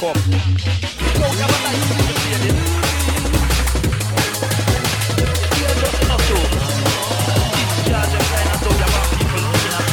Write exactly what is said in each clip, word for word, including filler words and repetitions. come. Don't have a nice little lady. You're just not so. It's just a kind of thought about people looking at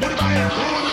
What about you?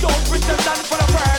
Don't pretend that for the bird.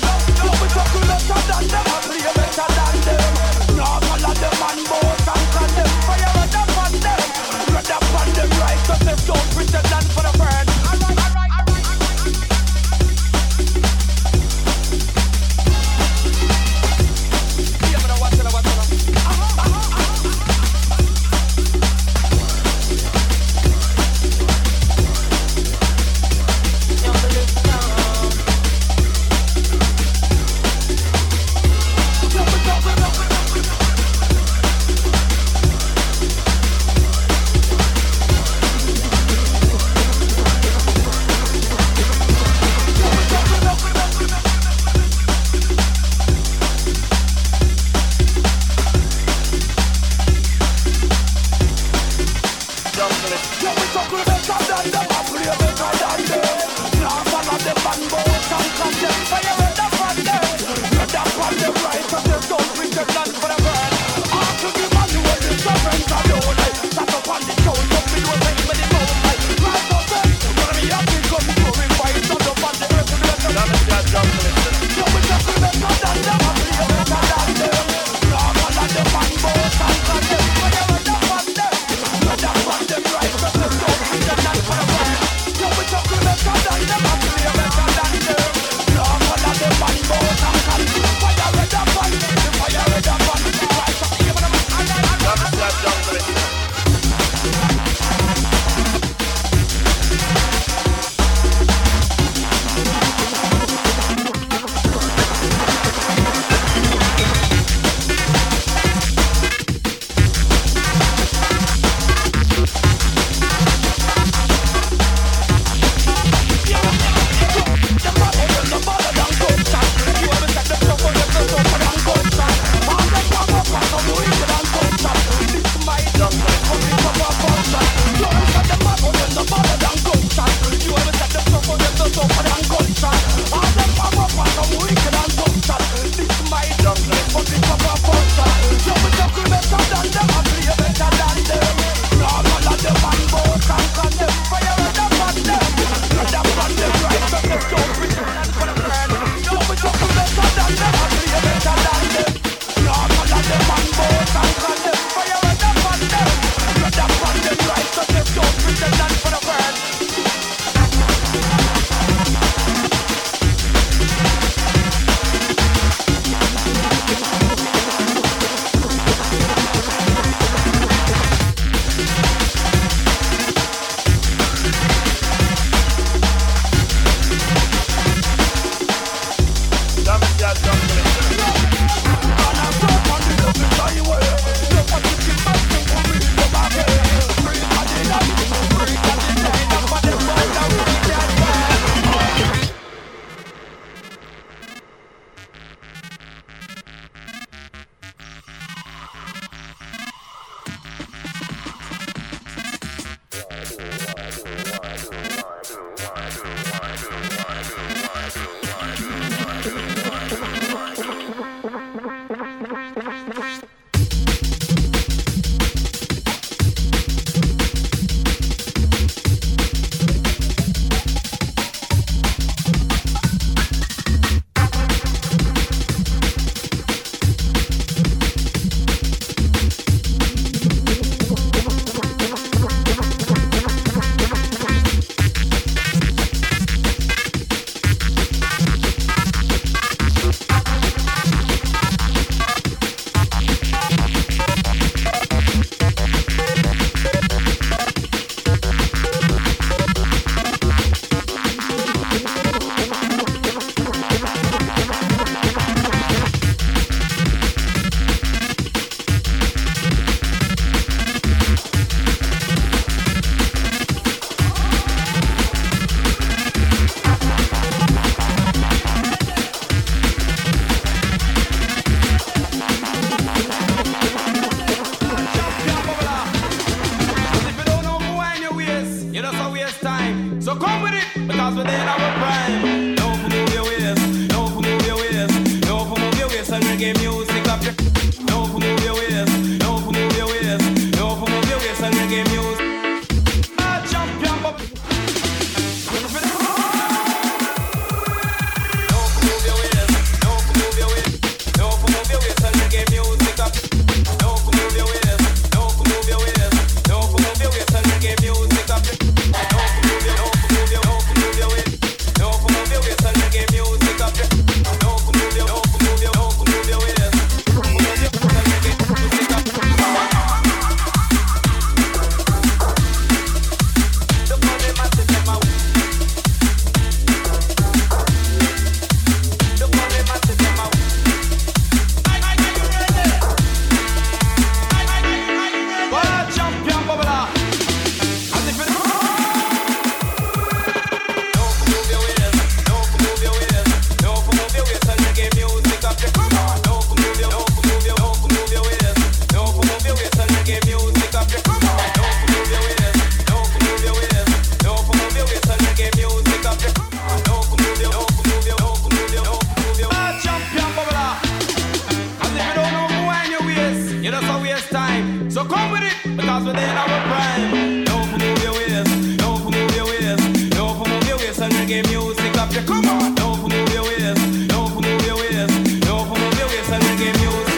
music up, yeah, come on. Don't move your waist, don't move your waist, don't move your waist, and reggae music.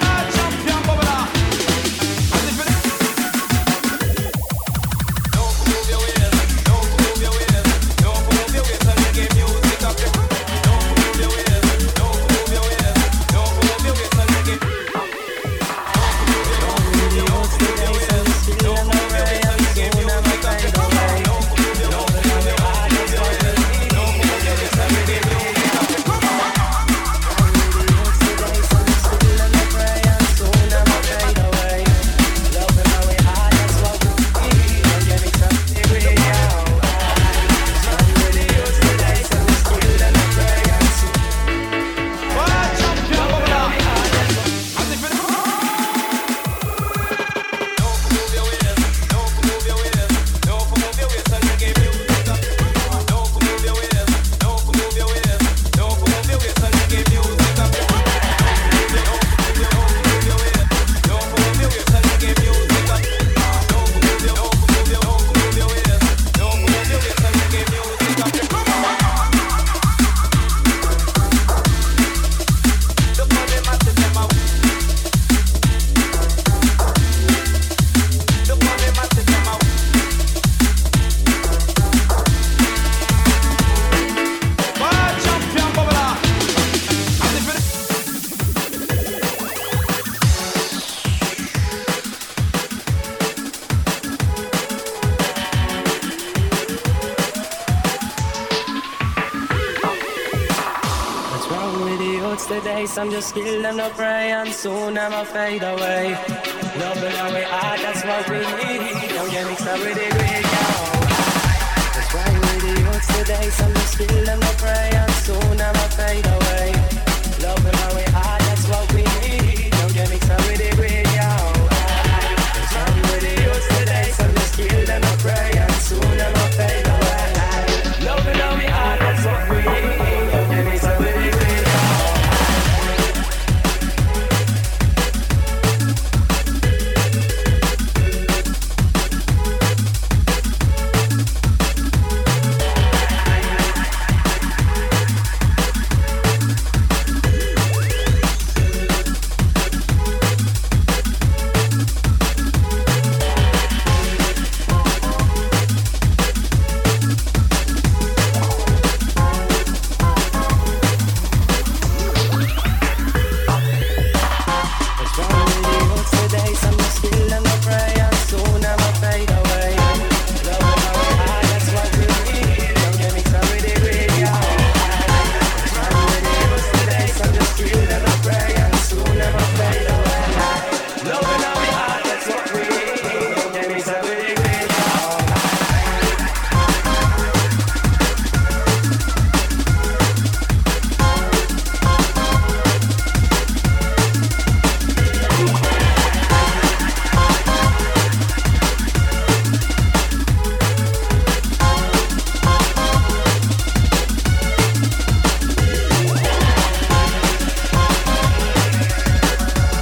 Ah, champion bubbler. Don't move your waist, don't move your waist, don't move your waist, and reggae music up, yeah. Don't move your waist, don't move your waist, don't move your waist, and reggae. Don't move your waist, don't move your waist. I'm just skilled and no pray, and soon I'ma fade away. Loving our way out, that's what we need. Don't get mixed up with the great now. That's why we're the youths today. Some just skilled and no pray, and soon I'ma fade away. Loving our way out, that's what we need. Don't get mixed up with the great now. That's why we're the youths today. Some just skilled and no pray, and soon I'ma fade away. Loving our way out, that's what we need.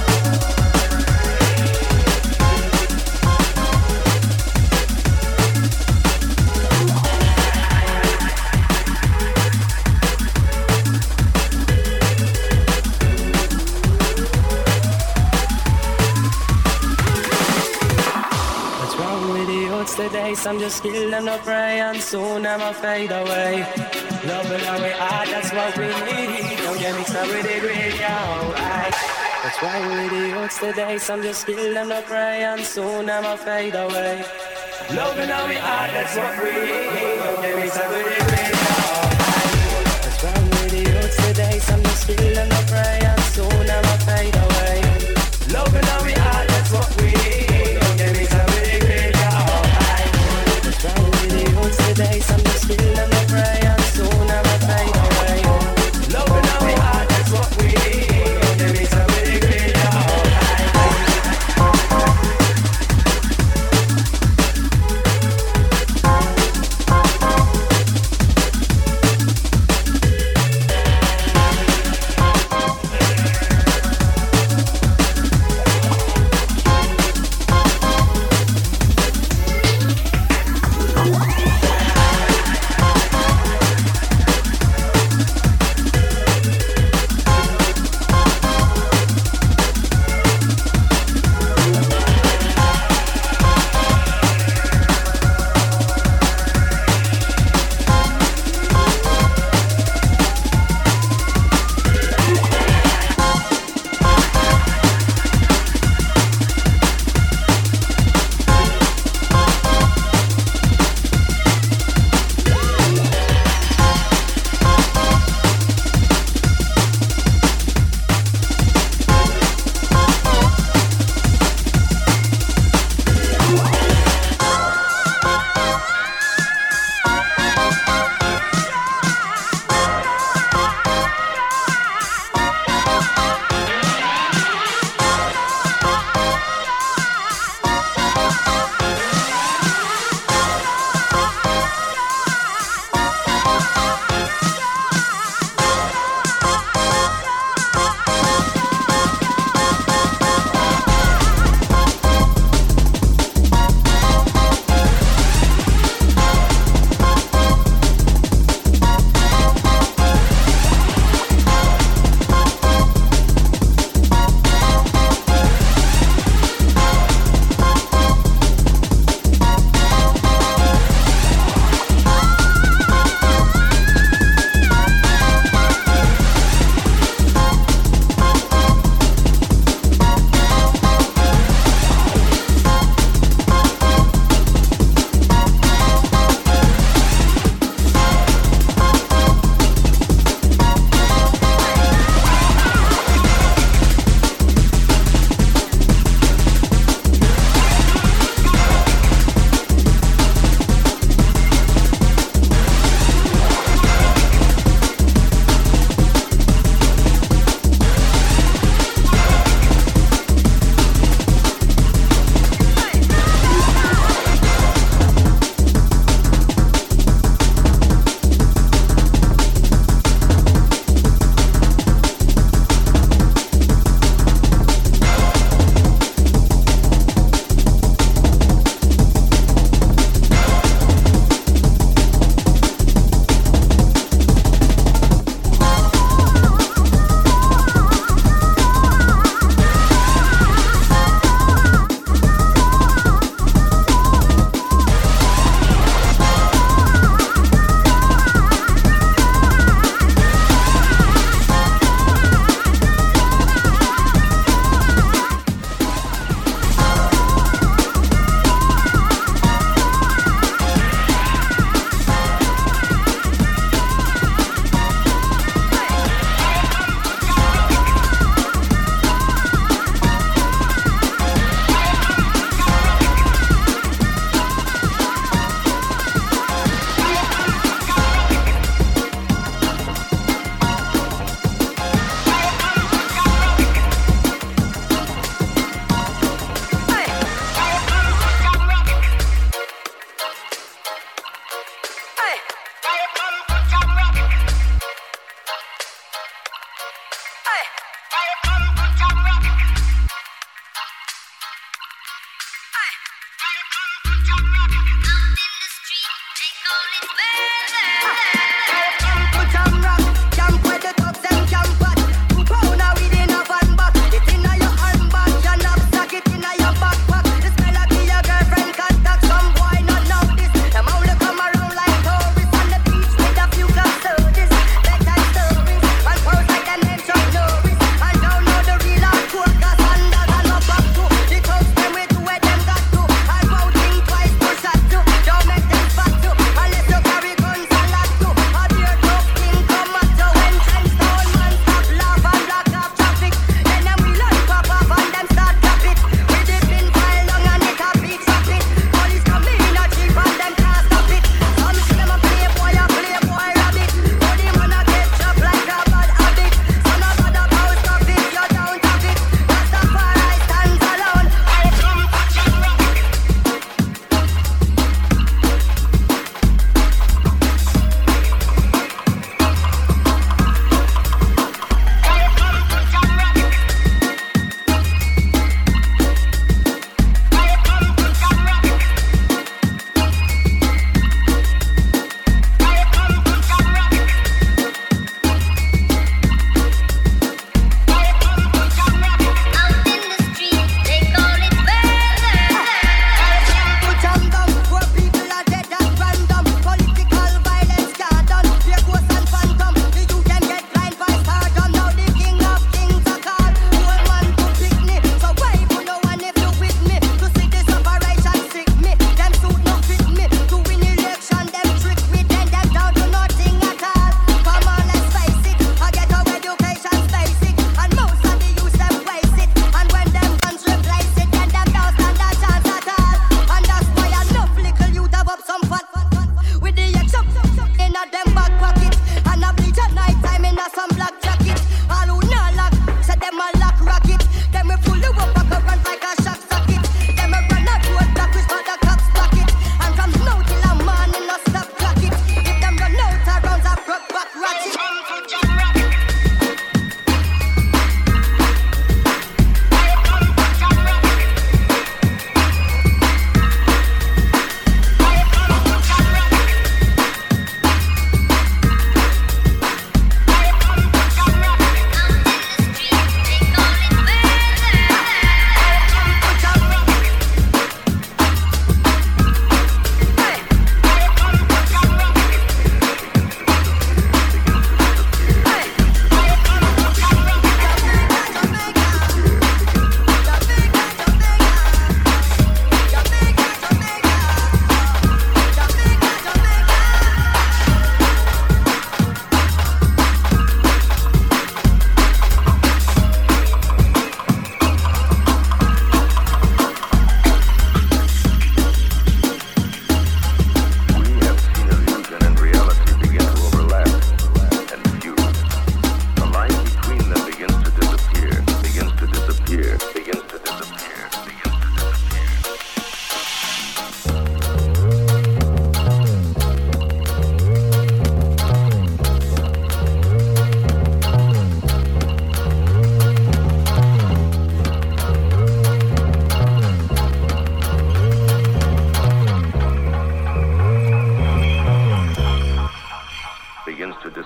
Don't get mixed up with the great. I'm just skilled and no pray, and soon I'ma fade away. Loving our way out, that's what we need. Don't get mixed up with the great, yo. That's why we're the youths today. Some just skilled and no pray, and soon I'ma fade away. Loving our way out, that's what we need. Don't get mixed up with the great, yo. That's why we're the youths today. Some just skilled and no pray, and soon I'ma fade away. Loving our way out, that's what we need. Don't get mixed up with the great, yo. Today, some just feel and I pray, and soon I will fade away. Love and our heart, that's what we need. There is a really great love.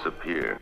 disappear.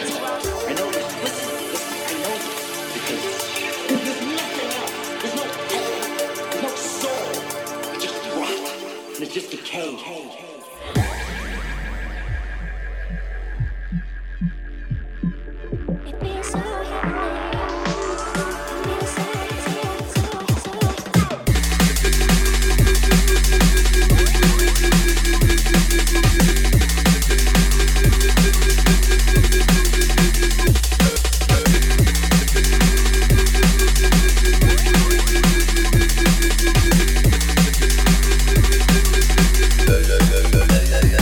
La la la la la la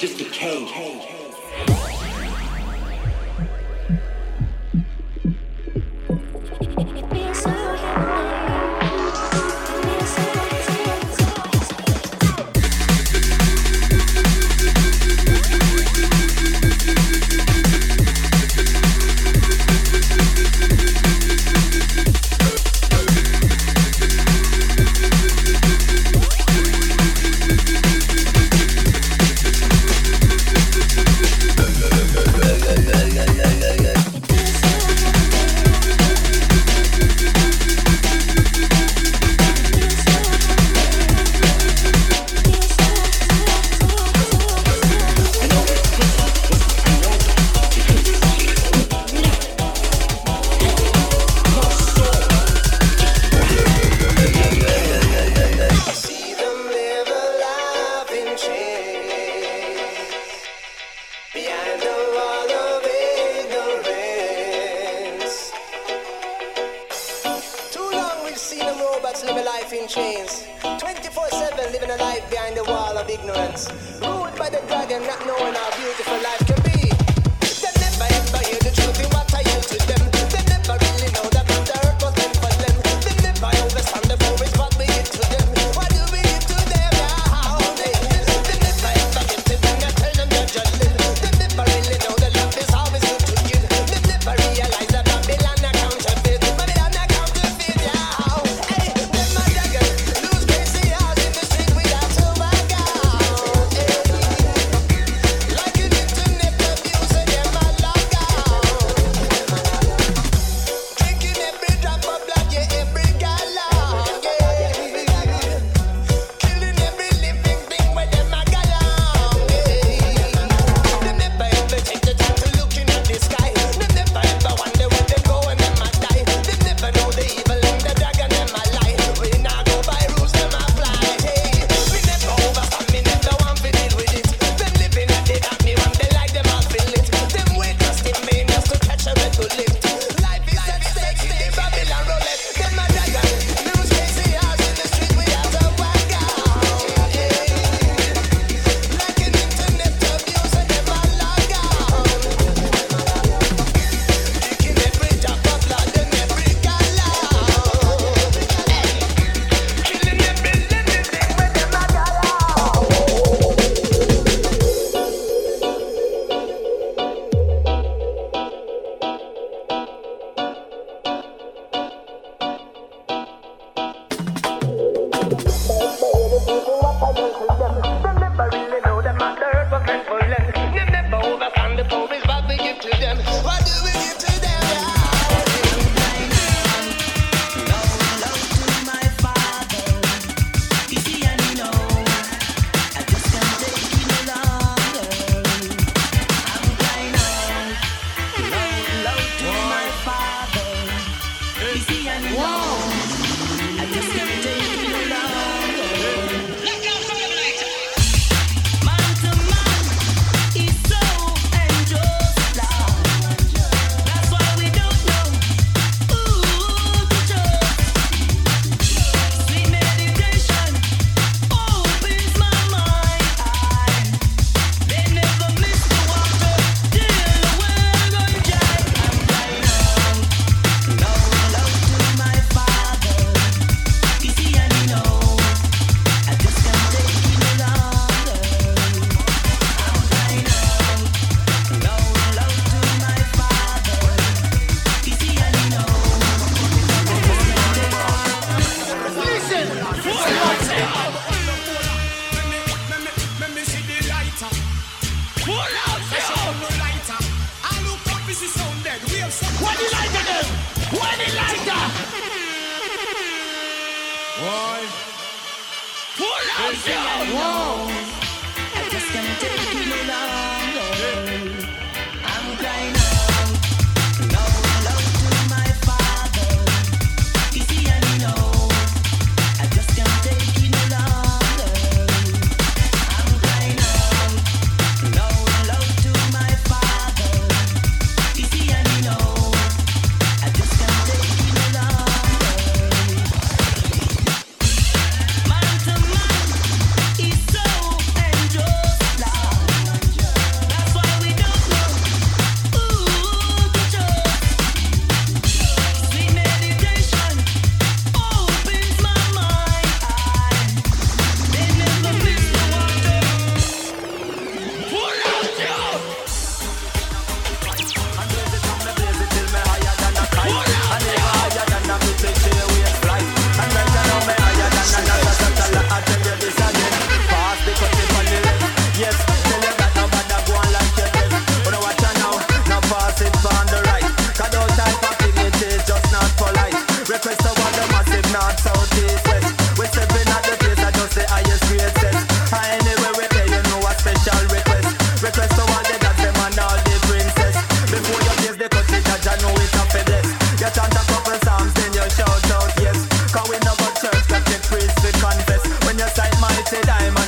it just decay.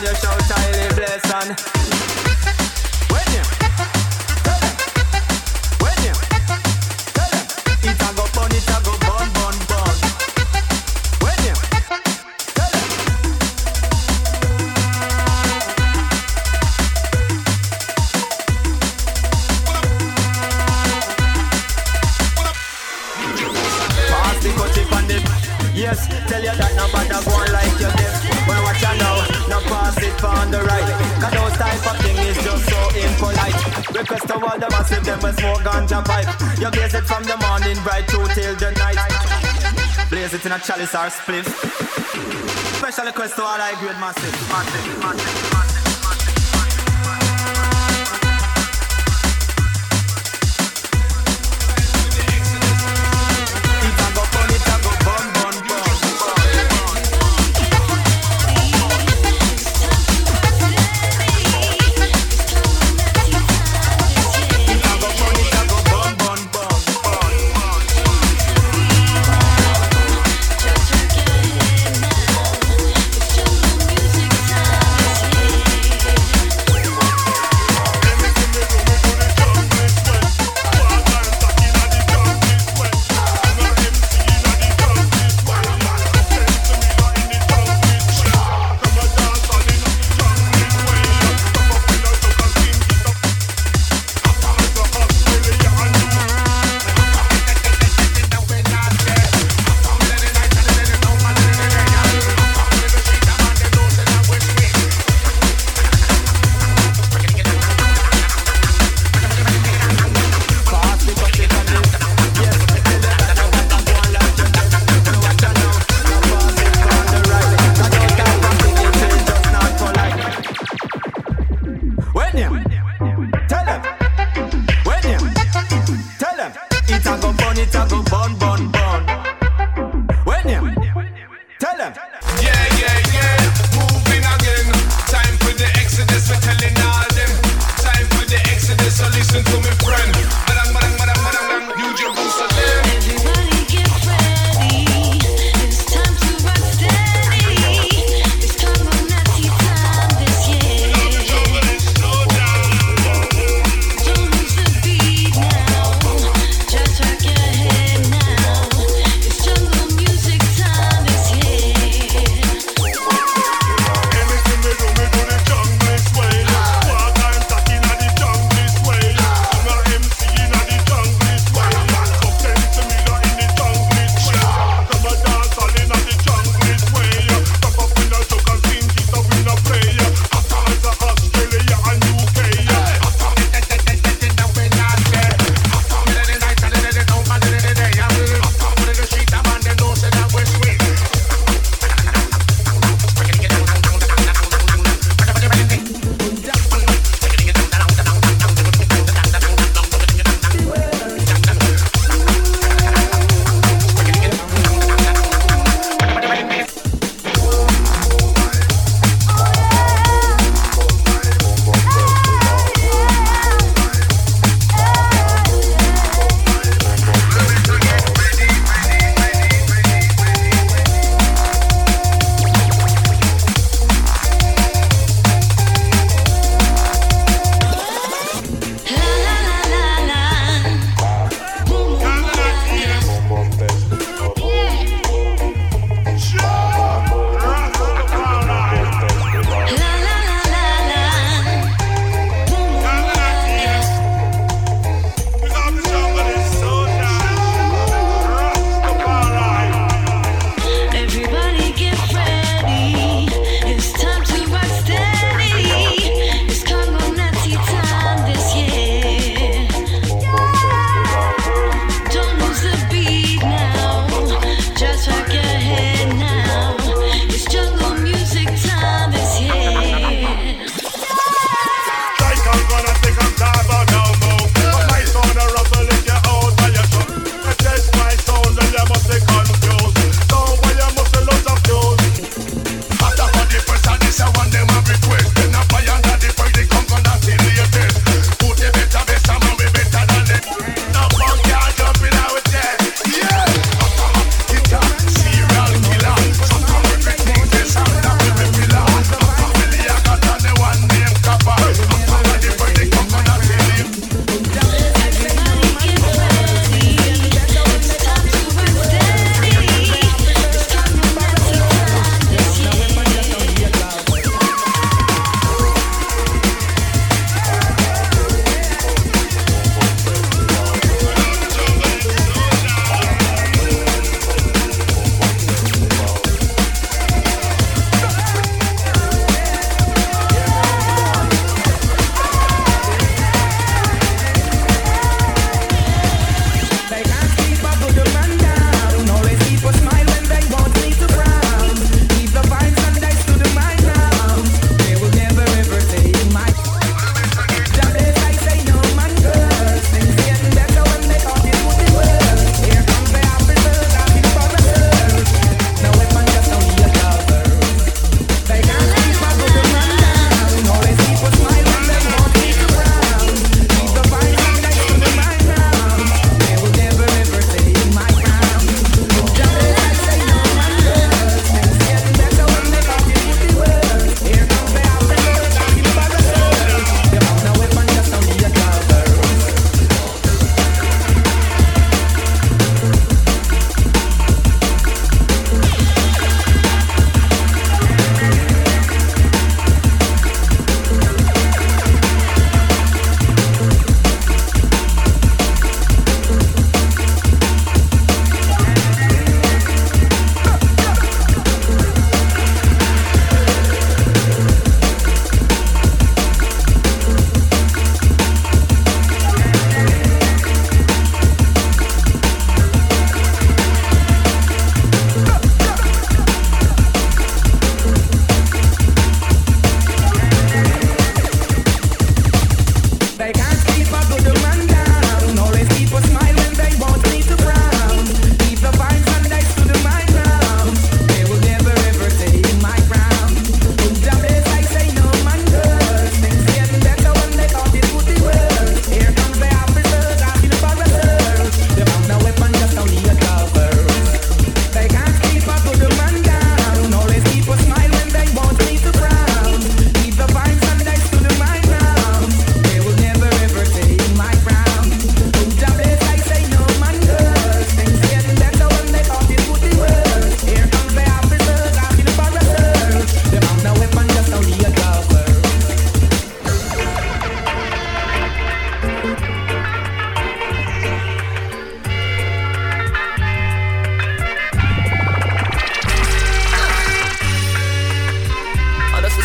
and you shout highly blessed. Tell you that nobody won't like you this. When I watch you now, now pass it for on the right. Cause those type of thing is just so impolite. Request to all the massive, them a smoke ganja pipe. You blaze it from the morning right through till the night. Blaze it in a chalice or spliff. Special request to all I grade massive, massive, massive, massive.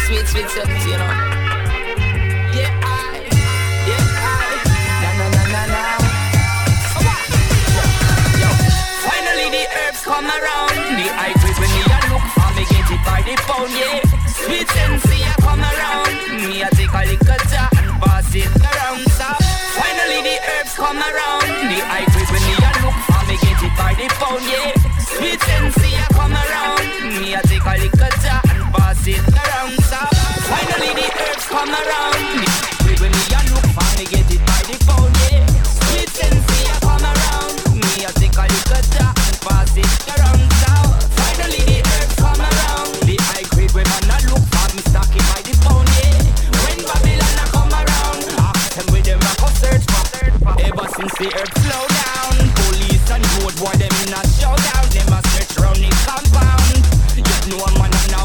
sweet, sweet sex, you know. Yeah, I, yeah, I, na na na na na. Oh, wow. Yo, yo. Finally the herbs come around. The eyes when me a look for me get it by the pound, yeah. Sweet sensei a come around. Me a take a little jar and pass it around. So finally the herbs come around. The eyes when me a look for me get it by the pound, yeah. Sweet sensei a come around. Me a take a little jar and pass it around. So finally the herbs come around. When me a look for me get it by the pound, yeah. Sweet sensei a come around. Me a take a little jar and pass it around. So finally the herbs come around. The high grade when man a look for me stock it by the pound, yeah. When Babylon a come around, ask them with them a go search for. Ever since the herbs slow down, police and road boy them in a showdown. Them a search round the compound. You know a man a now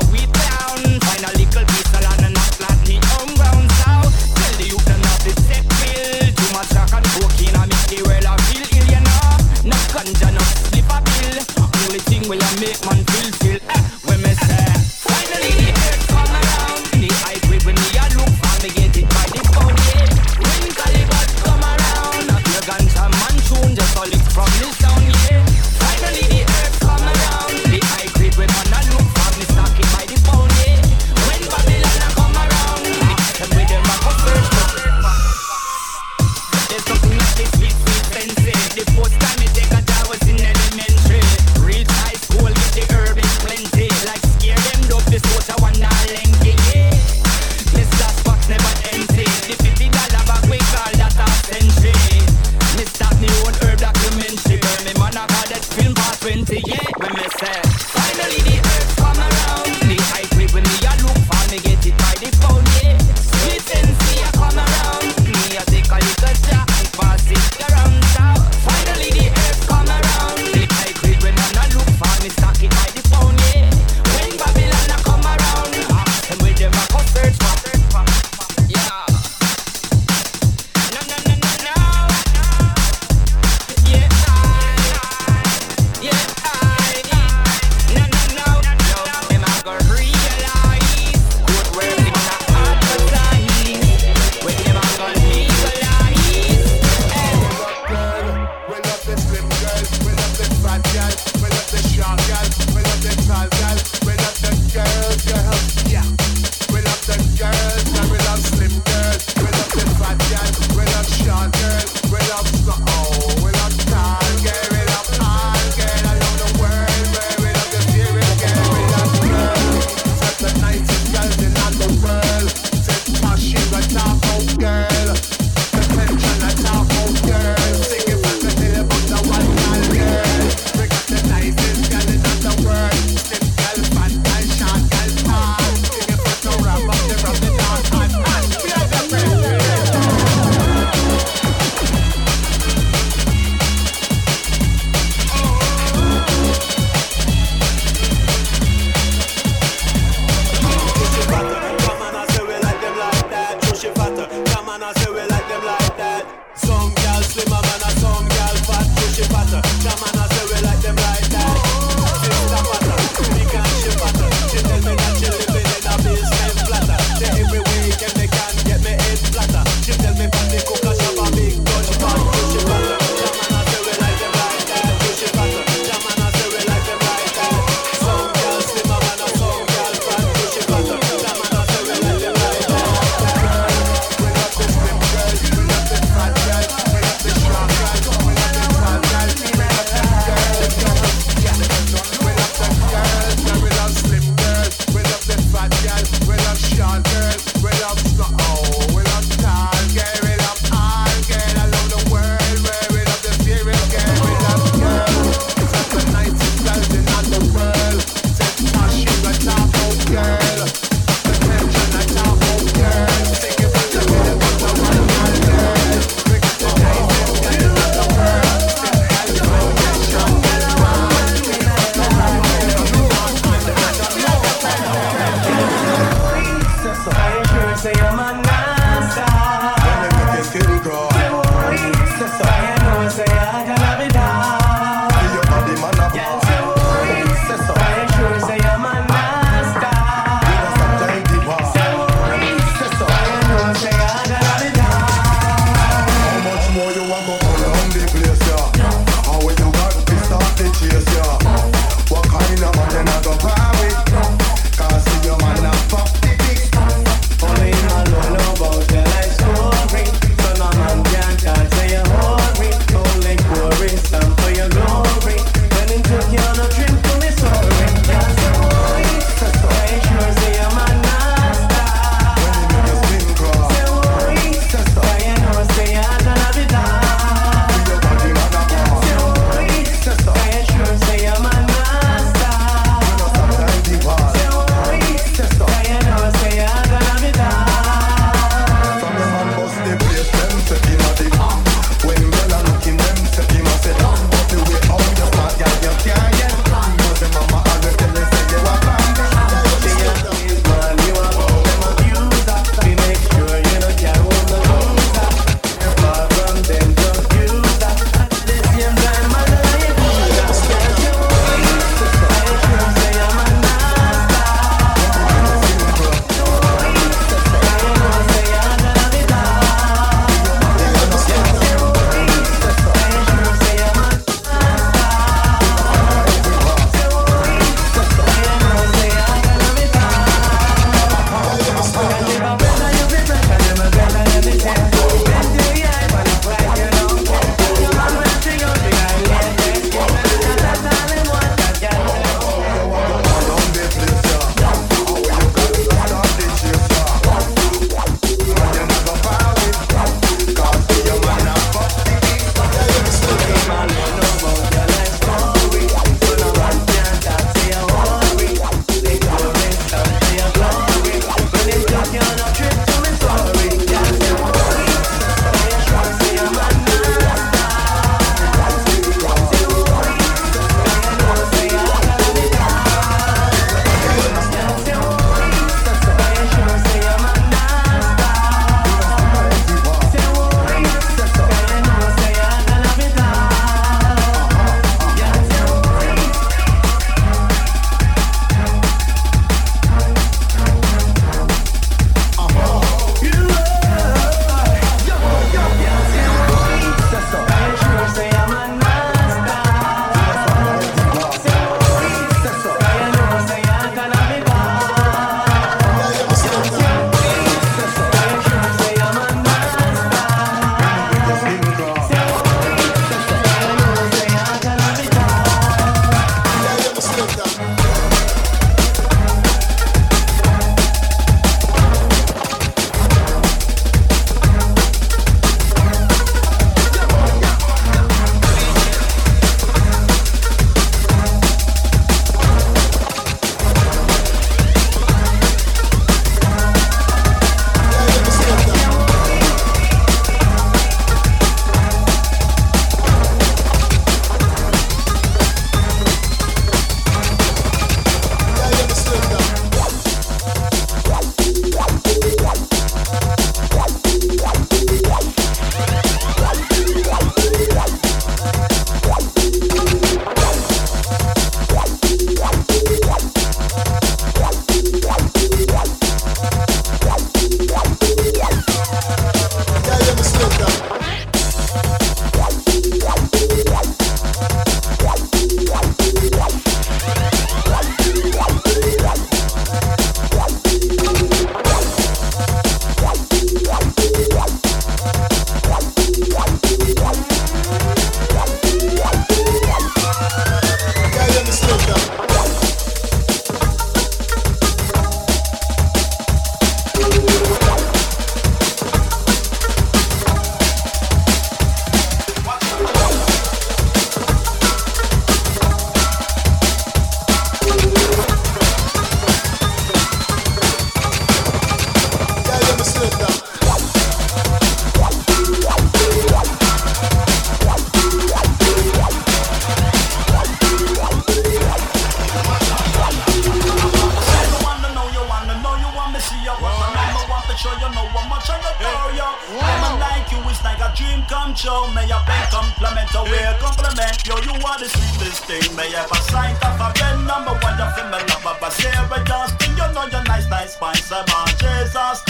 you. But I want to show you know how much I adore you. Woman like you is like a dream come true. May I pay compliment or wear compliment you. You are the sweetest thing. May I have a sign of a pen number one. You feel my love of a serious thing. You know you're nice, nice, fine, so much. Jesus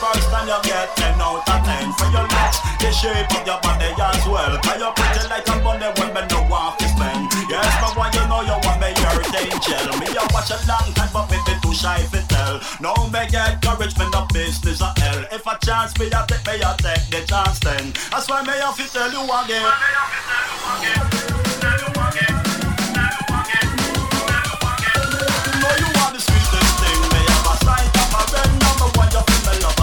first time you get ten out of ten for your lips. The shape of your body as well. Cause you're pretty like a bunny woman no one to spend. Yes, but when you know you want me, you're the angel. Me, you watch a long time, but baby too shy to tell. No, me get courage when the business a hell. If a chance me, you take me, you take the chance then. That's why me have to tell you again. Tell you again. No, you are the sweetest thing. Me have a sight of a red number one, you feel me love.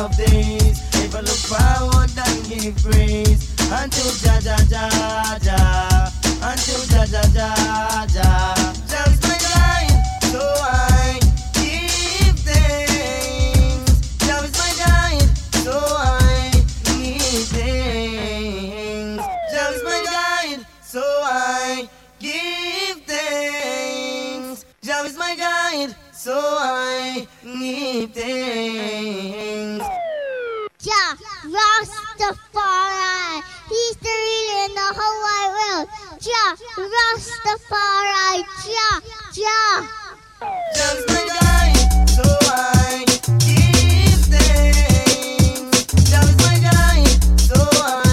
of days. People look forward and give praise unto Jah Jah Jah Jah, unto Jah Jah Jah Jah. Just my line, so I give thanks. Jah is my guide, so I give thanks. Jah is my guide, so I give thanks. Jah is my guide, so I give thanks. Jah, Rastafari, he's the leader in the whole wide world. Jah, Rastafari, Jah, Jah. Jah's my guide, so I give thanks. Jah is my guide, so I.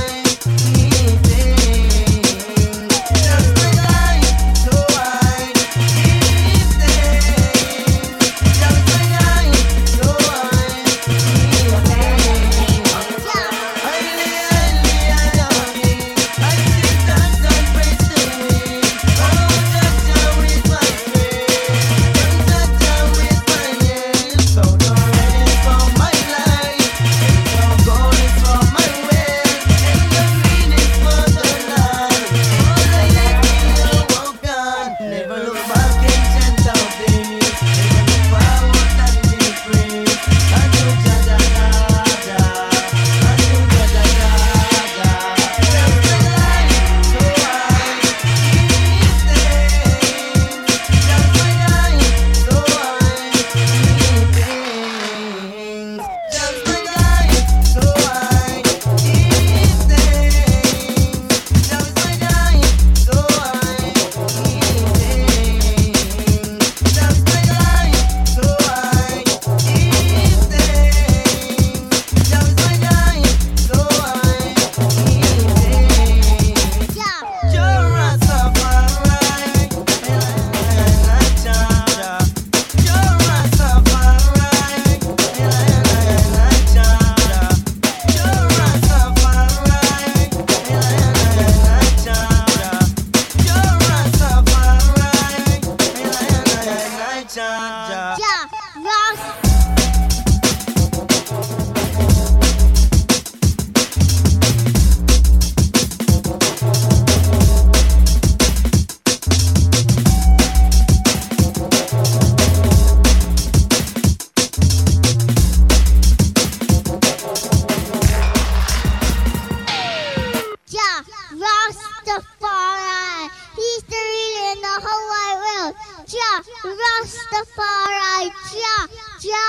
Rastafari, Jah, Jah.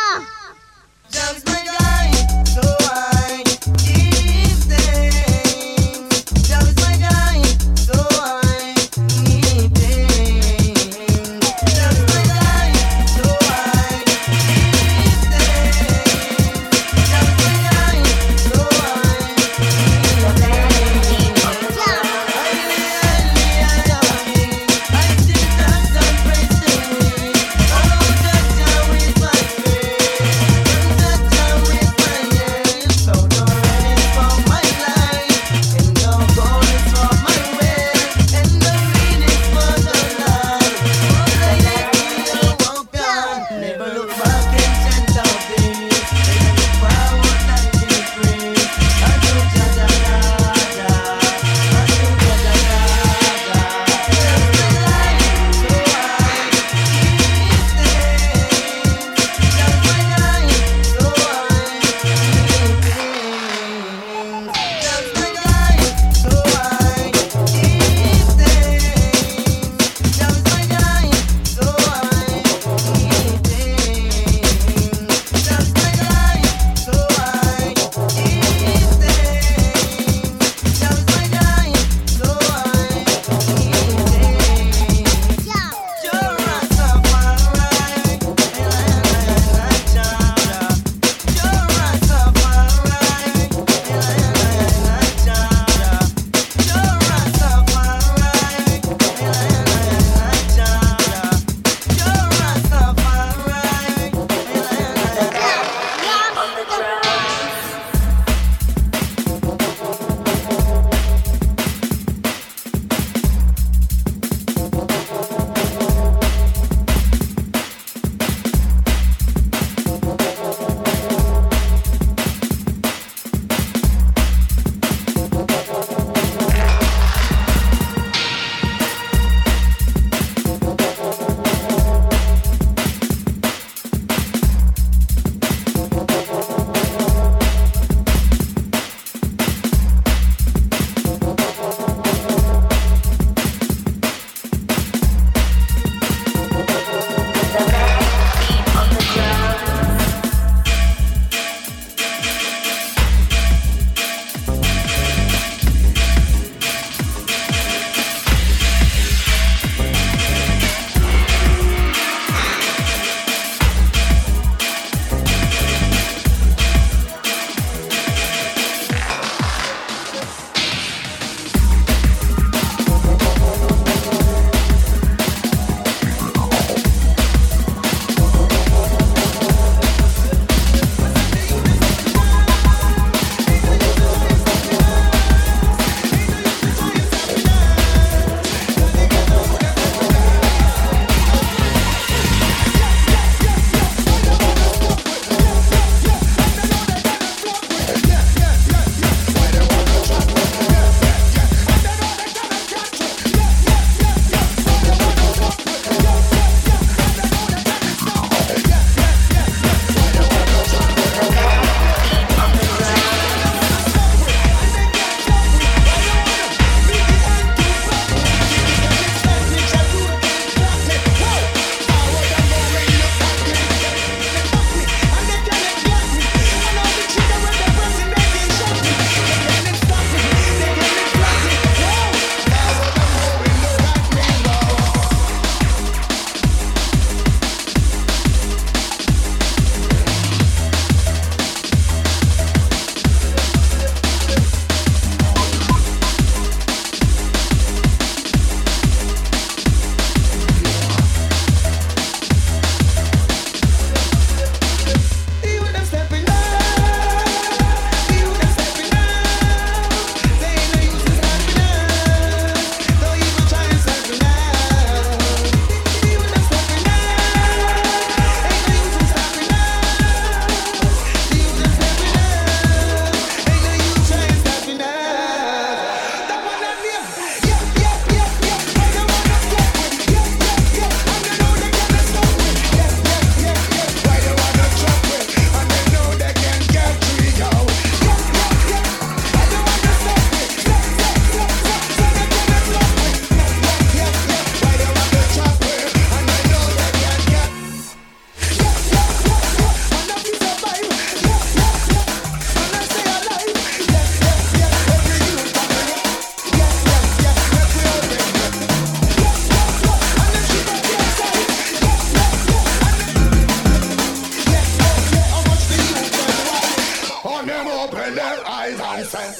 say.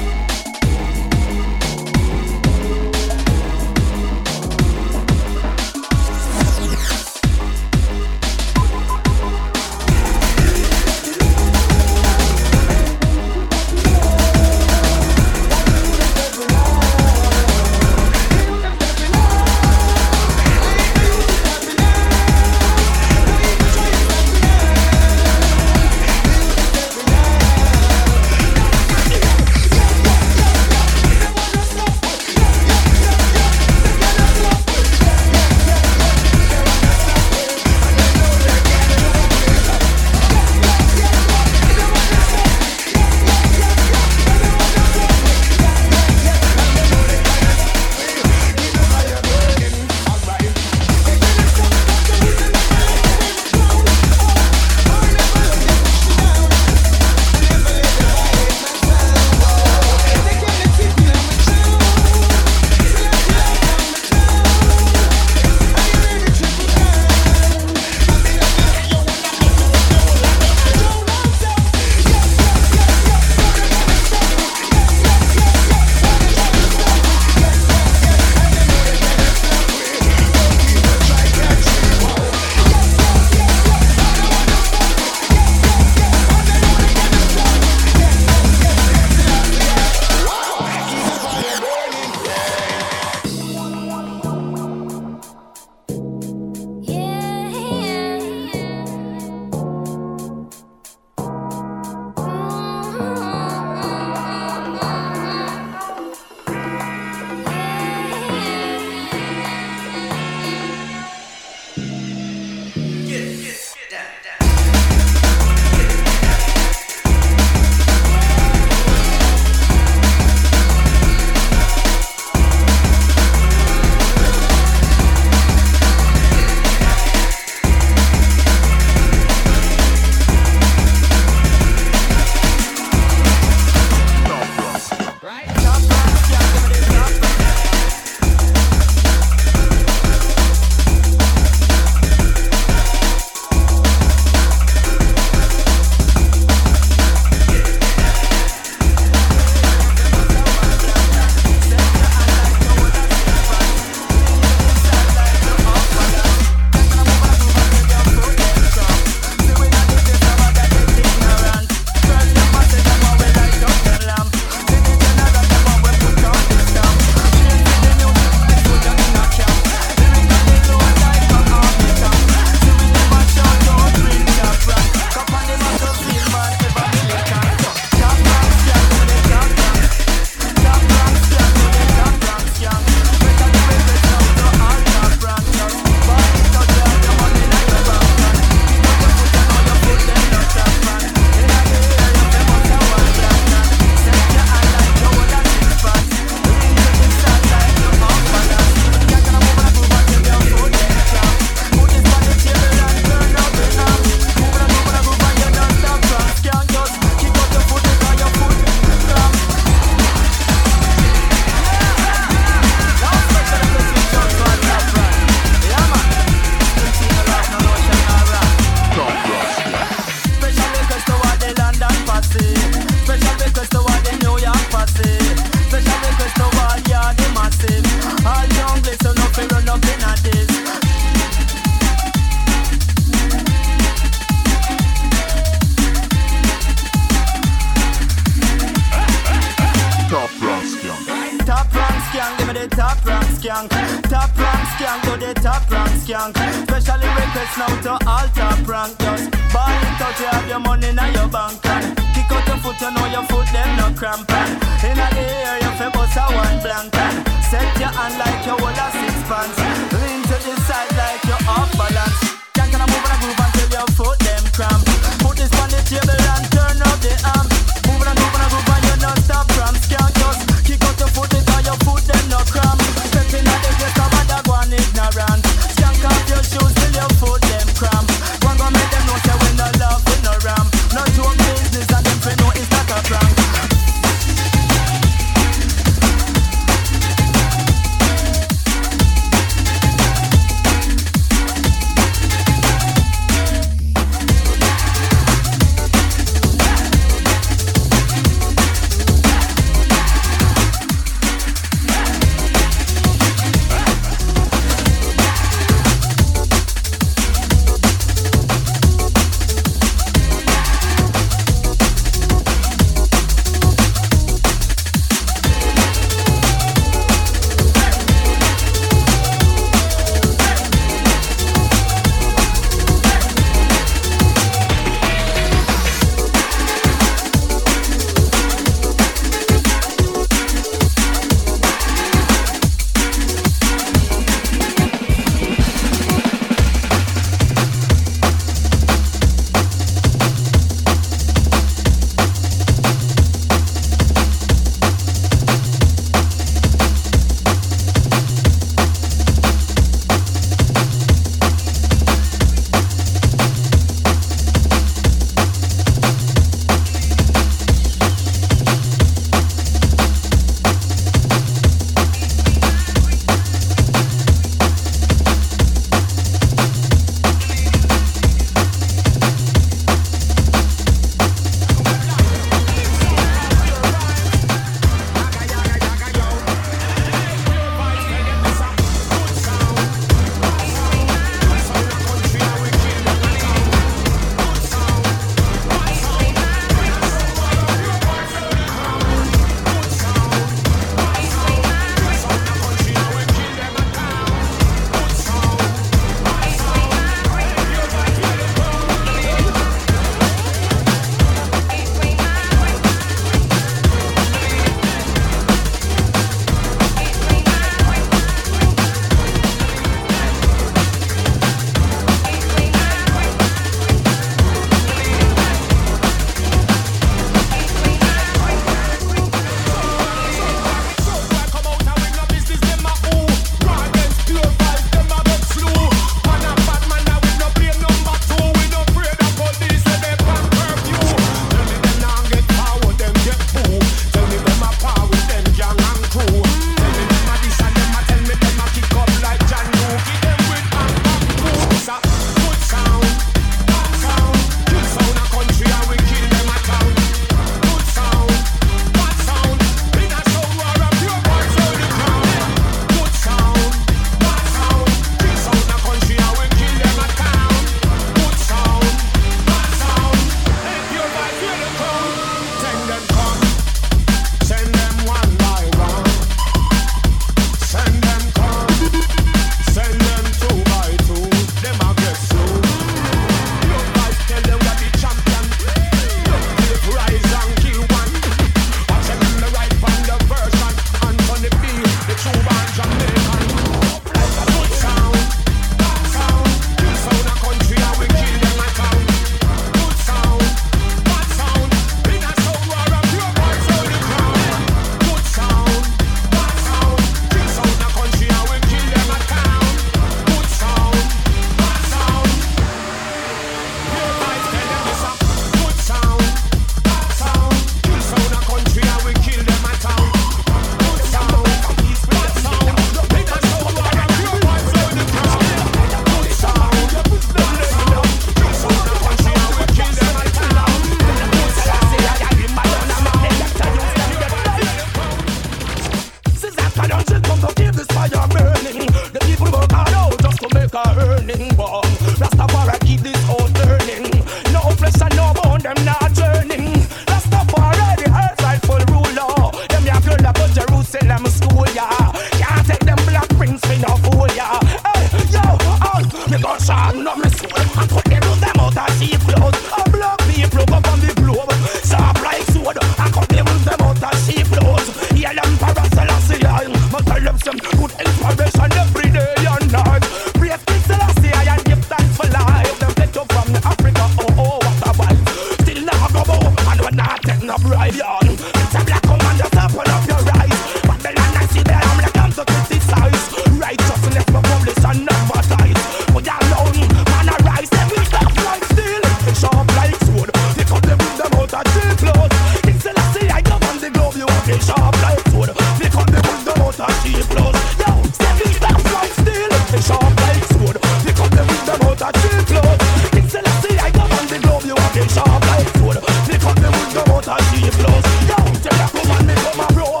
getting a bribe, y'all. It's a black commander, open up your eyes. But then I see that I'm like, I'm to criticize. Righteousness, my publish and advertise. Put down down, man, I rise. They will stop like steel, sharp like sword. They cut them with them out of jail clothes. It's the last thing I got on the globe, you walking sharp like sword. They cut them with them out of jail clothes. Yo, they will stop like steel, sharp like sword. They cut them with them out of jail clothes. It's the last thing I got on the globe, you walking sharp like sword. They cut them with them out of jail clothes. Yo, tell that woman me come and roll.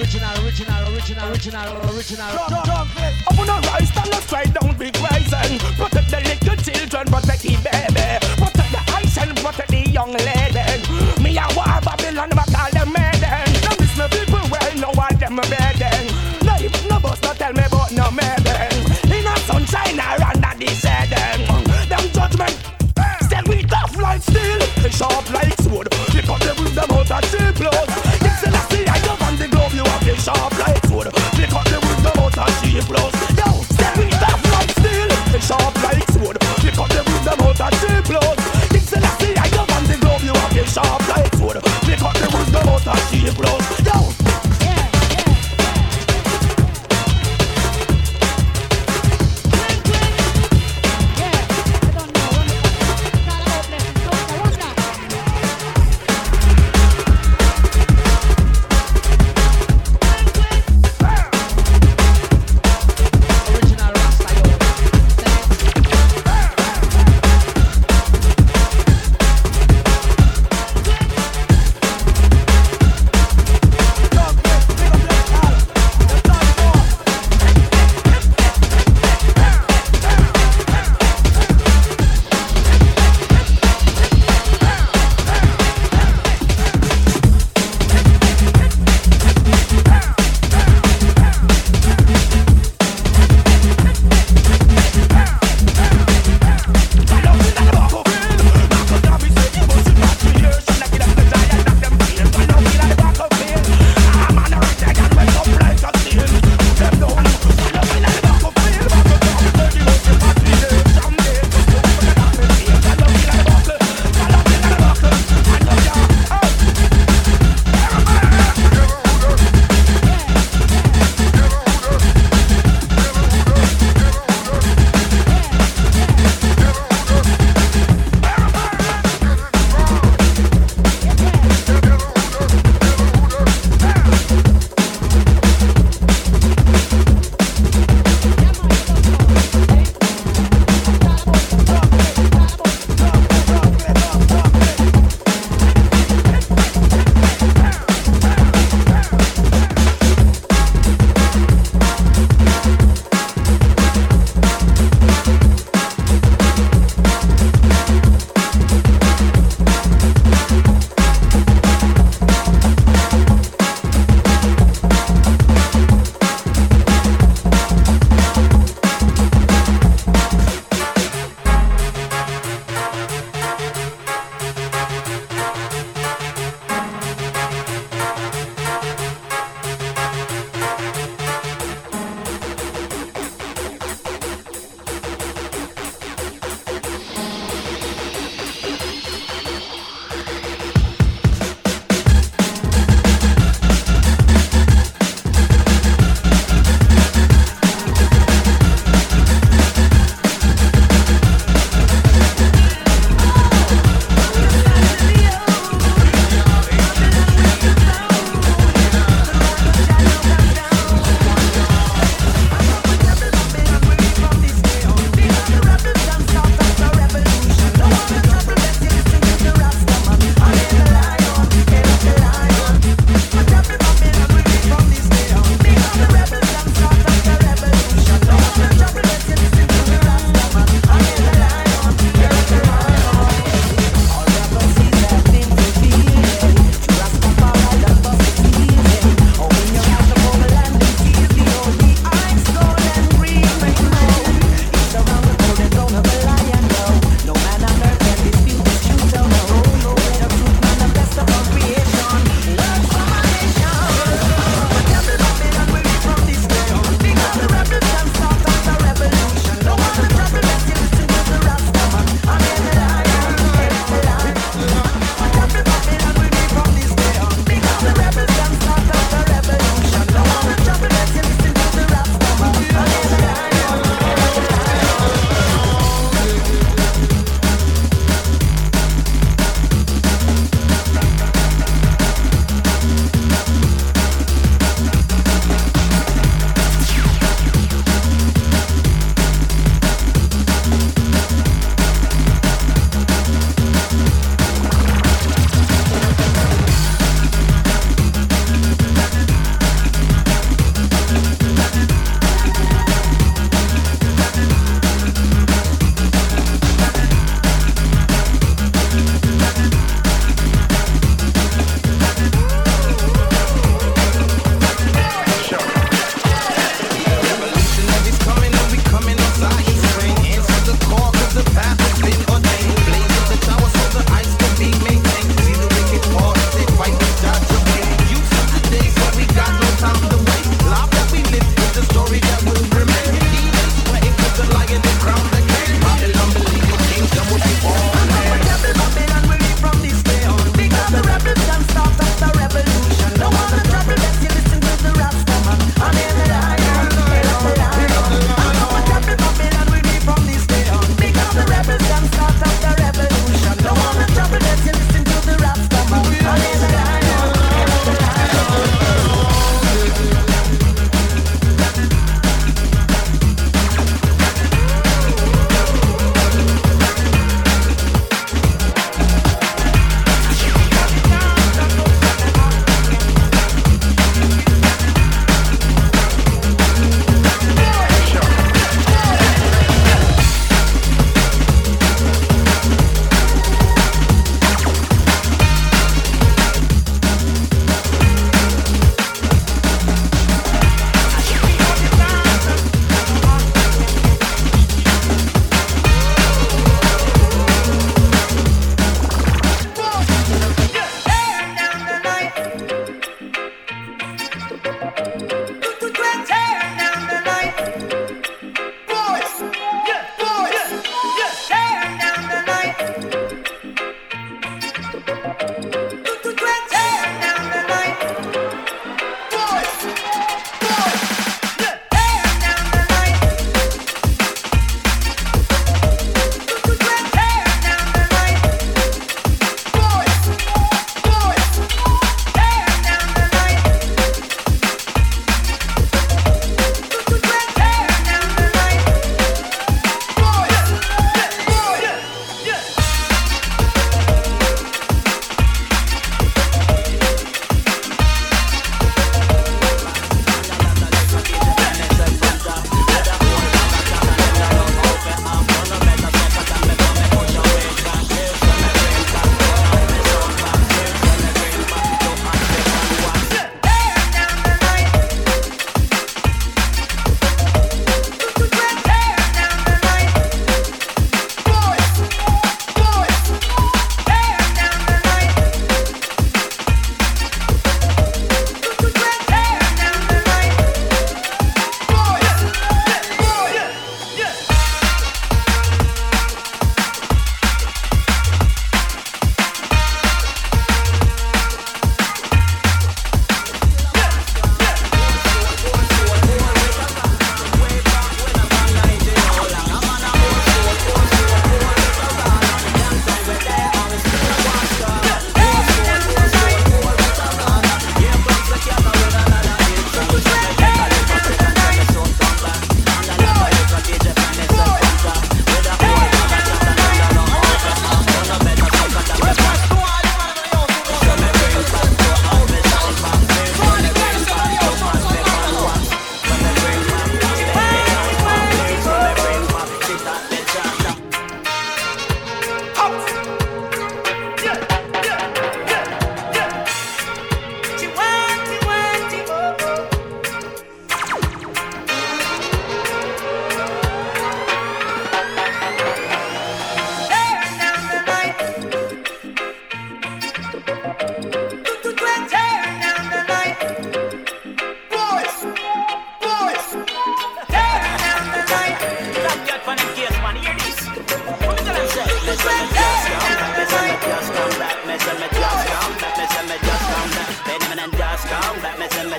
Original, original, I wanna rise, stand up straight, don't be crazy. Protect the little children, protect the baby. Protect the eyes and protect the young lady. Me a war Babylon, I call them maiden. Now miss my people, well, no one them a maiden. No, if no boss, no tell me about no maiden. In a sunshine, I run at the setting. Them judgment, still we tough like steel. Sharp like sword, they cut them with them out of cheap blows. It's the last thing I love on the globe, you have been sharp like sword. She blows. Yo, step it up like steel, sharp like sword. They cut them with them out and she blows. It's the last thing I love on the globe. You have a sharp like sword. They cut them with them out and she blows. Yo.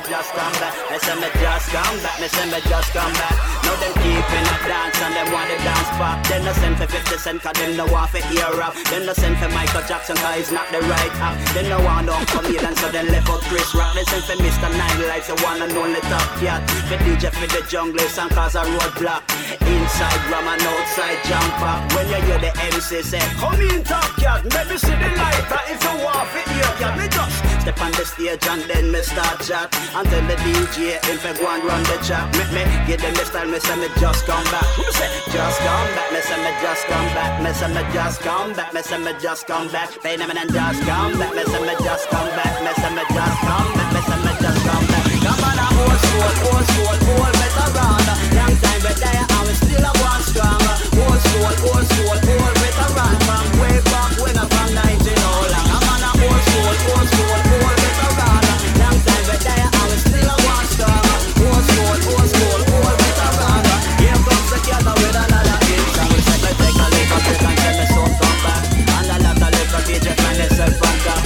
just come back. They say me just come back. They say me just come back. Now them keeping a dance and them want the dance pop. Them no send for fifty cent cause them no want for ear rap. Them no send for Michael Jackson cause he's not the right app. Them no want don't come here and so them left out Chris Rock. They send for Mister Nine Lives, the one and only top cat. For D J for the junglers and cause a roadblock. Inside rum and outside jump up. When you hear the M C say, come in top cat, maybe see the lighter if you want for ear cat. Me just step on the stage and then me start chat. Until the D J in for go and run the chat. Me, me, give them the style, me say me just come back. Who say, just come back, me say me just come back. Me say me just come back, me say me just come back. Pay them and just come back, me say me just come back. Me say me just come back, me say me just come back. Come on, I'm old school, old school, old veteran. Long time we're there and we still a one strong. Old school, old school, old veteran. From way back when I'm from nineteen oh one. Come on, I'm old school, old school, old veteran. Long time we're there and we still a one strong. Old school, old school, old veteran. Here comes the together with another inch. And we said we take a little bit and get me some come back. And I love the little D J and they said back up.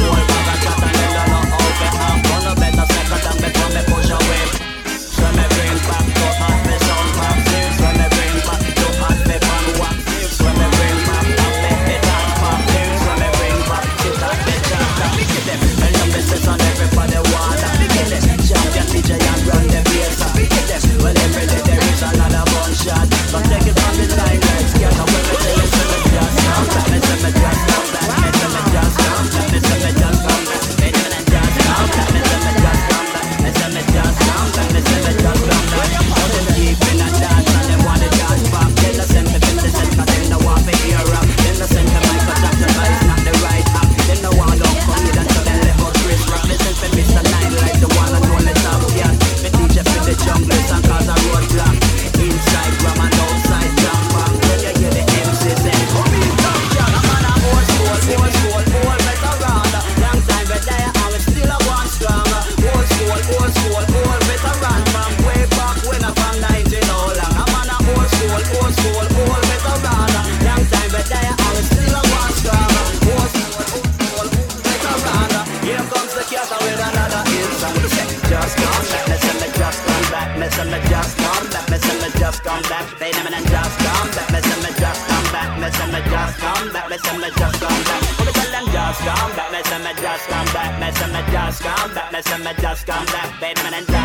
Old bag of chat and they don't know how to have fun. No better second than me come me push away. So me bring back to hot me sound pop tips. So me bring back to hot me pan whack tips. So me bring back to me hit and pop tips. So me bring back to that me chat that me give them. Tell them this is on everybody want that me give them. Champion D J and run the place that me give them. Well every day there is another gunshot. So take it from the time let's get away with it. It's a just come back, it's a just come back, it's a just come back, it's a just come back.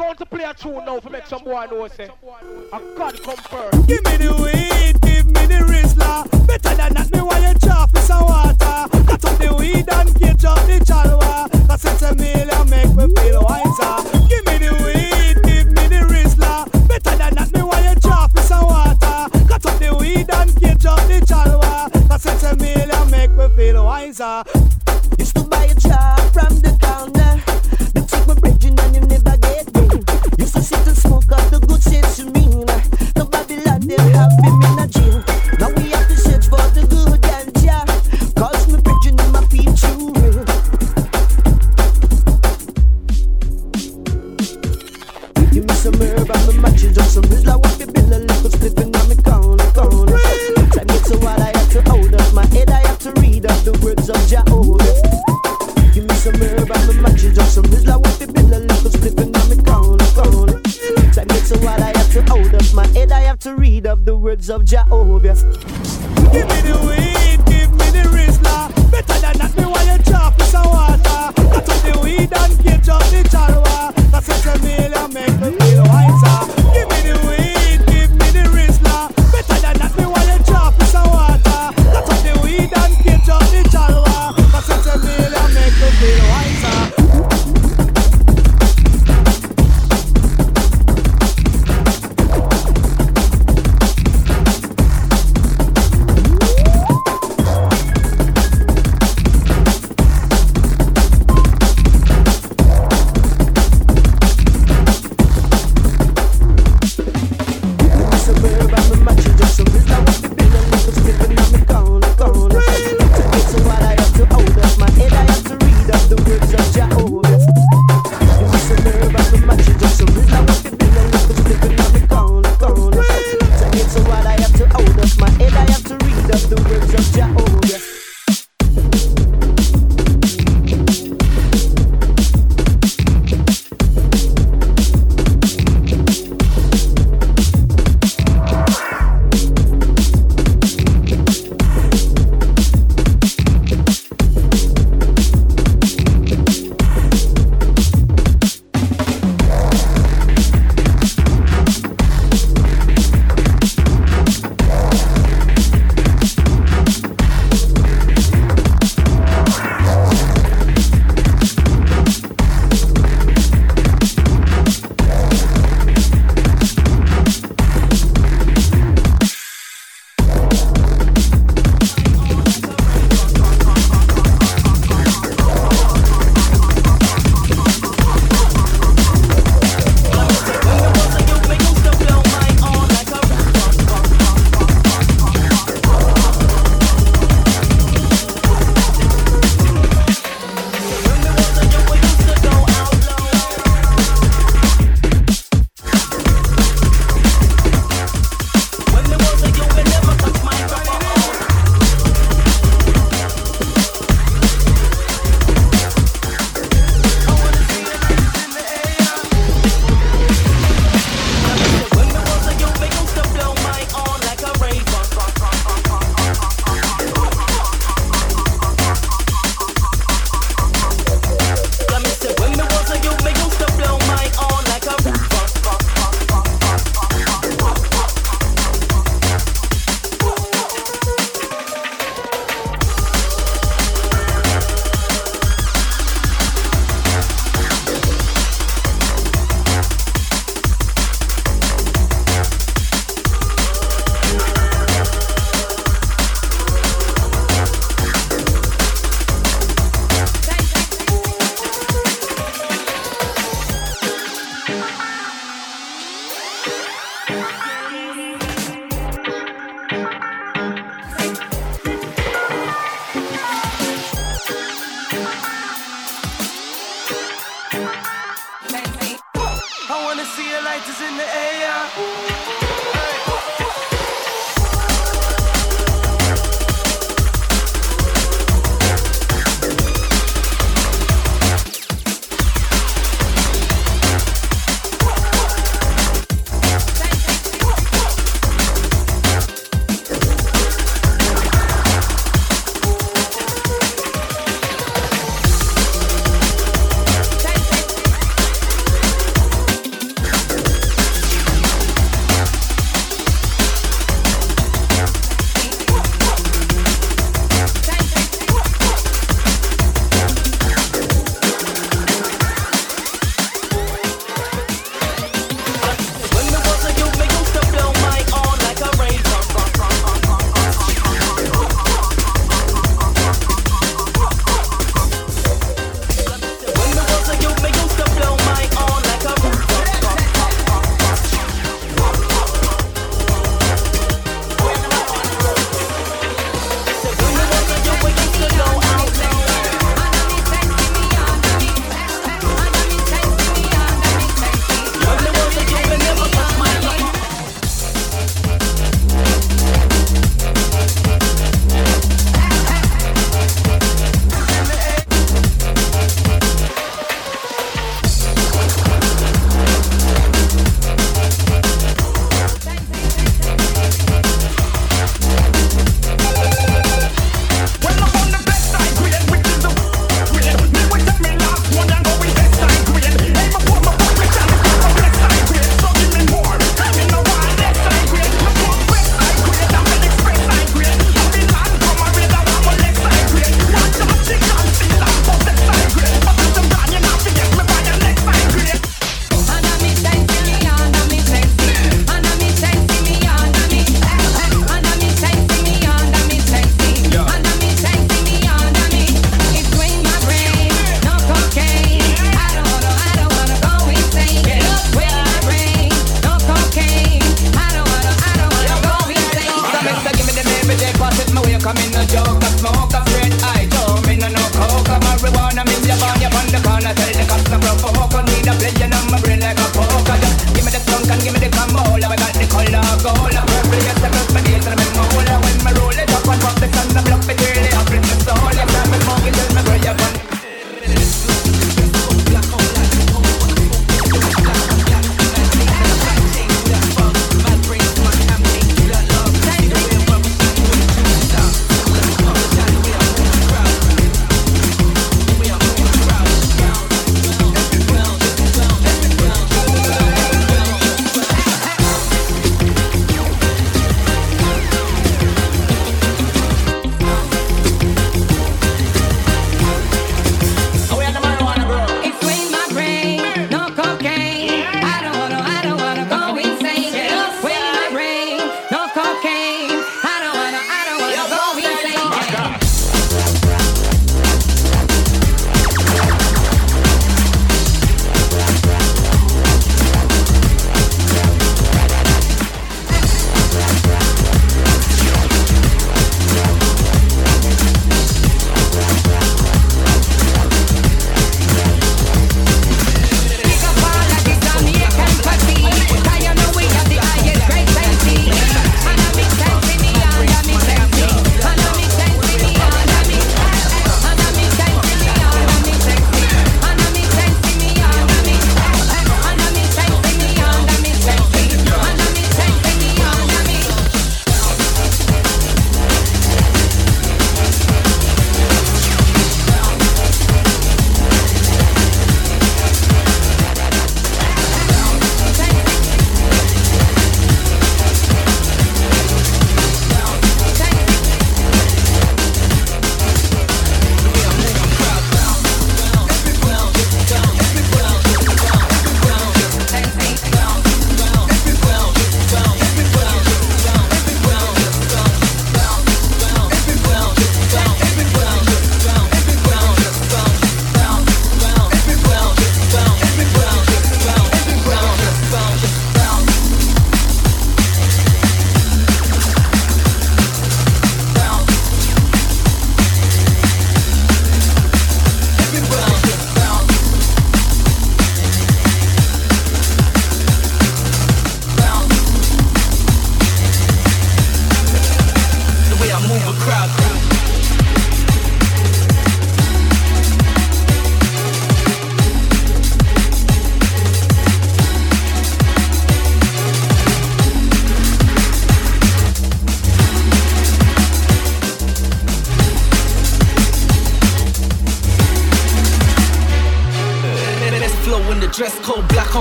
going to play a tune now to make some boy know, say. I can't compare. Give me the weed, give me the Rizla. Better than that, me while you chaff with some water. Cut up the weed and get up the chalwa. That's it's a meal and make me feel wiser. Give me the weed, give me the Rizla. Better than that, me while you chaff with some water. Cut up the weed and get up the chalwa. That's it's a meal and make me feel wiser. Used to buy a jar from the counter. They take my bridging and you never get me. Used to sit and smoke up the good shit to me. The Babylon, they'll have me in a jail. Now we have to search for the good and jar. Cause my bridging and my feet too real. Give me some herb and my matches and some Rizla. What me been a little slipping on me corner, corner. I get so hard I have to hold up my head. I have to read up the words of Jehovah. Some herb and my matches up, some Rizla with the bill, a little slipping on the corner, corner. Time gets a while, I have to hold up my head, I have to read up the words of Jehovah. Give me the weed, give me the Rizla. Better than that, me while you chop with some water. Cut up the weed and get up the chalwa. That's such a meal and make me feel wiser. Give me the weed, give me the Rizla. Better than that, me while you chop with some water. Cut up the weed and get up the chalwa. That's such a meal.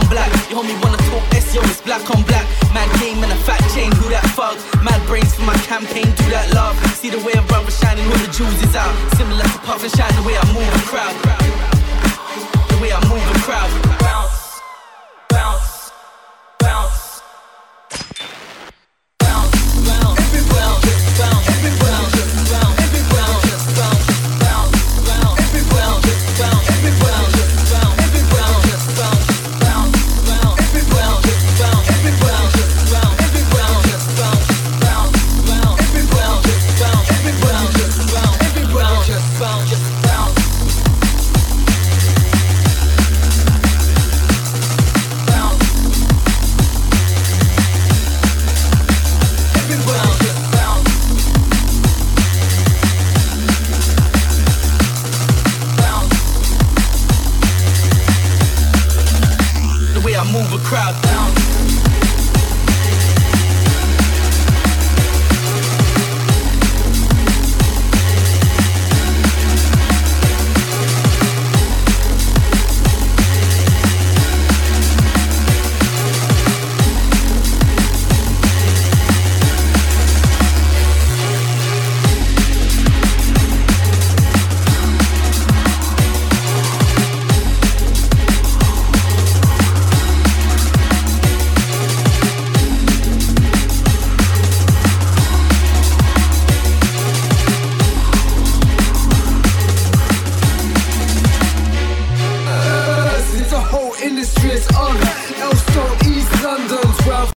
black. Your homie wanna talk S, yo, it's black on black. Mad game and a fat chain, who that fuck? Mad brains for my campaign, do that love. See the way a brother shining, all the jewels is out. Similar to Puff and Shine, the way I move a crowd. The way I move a crowd. Bounce, bounce, bounce. Bounce, bounce, bounce, bounce, bounce, bounce. Crowd down.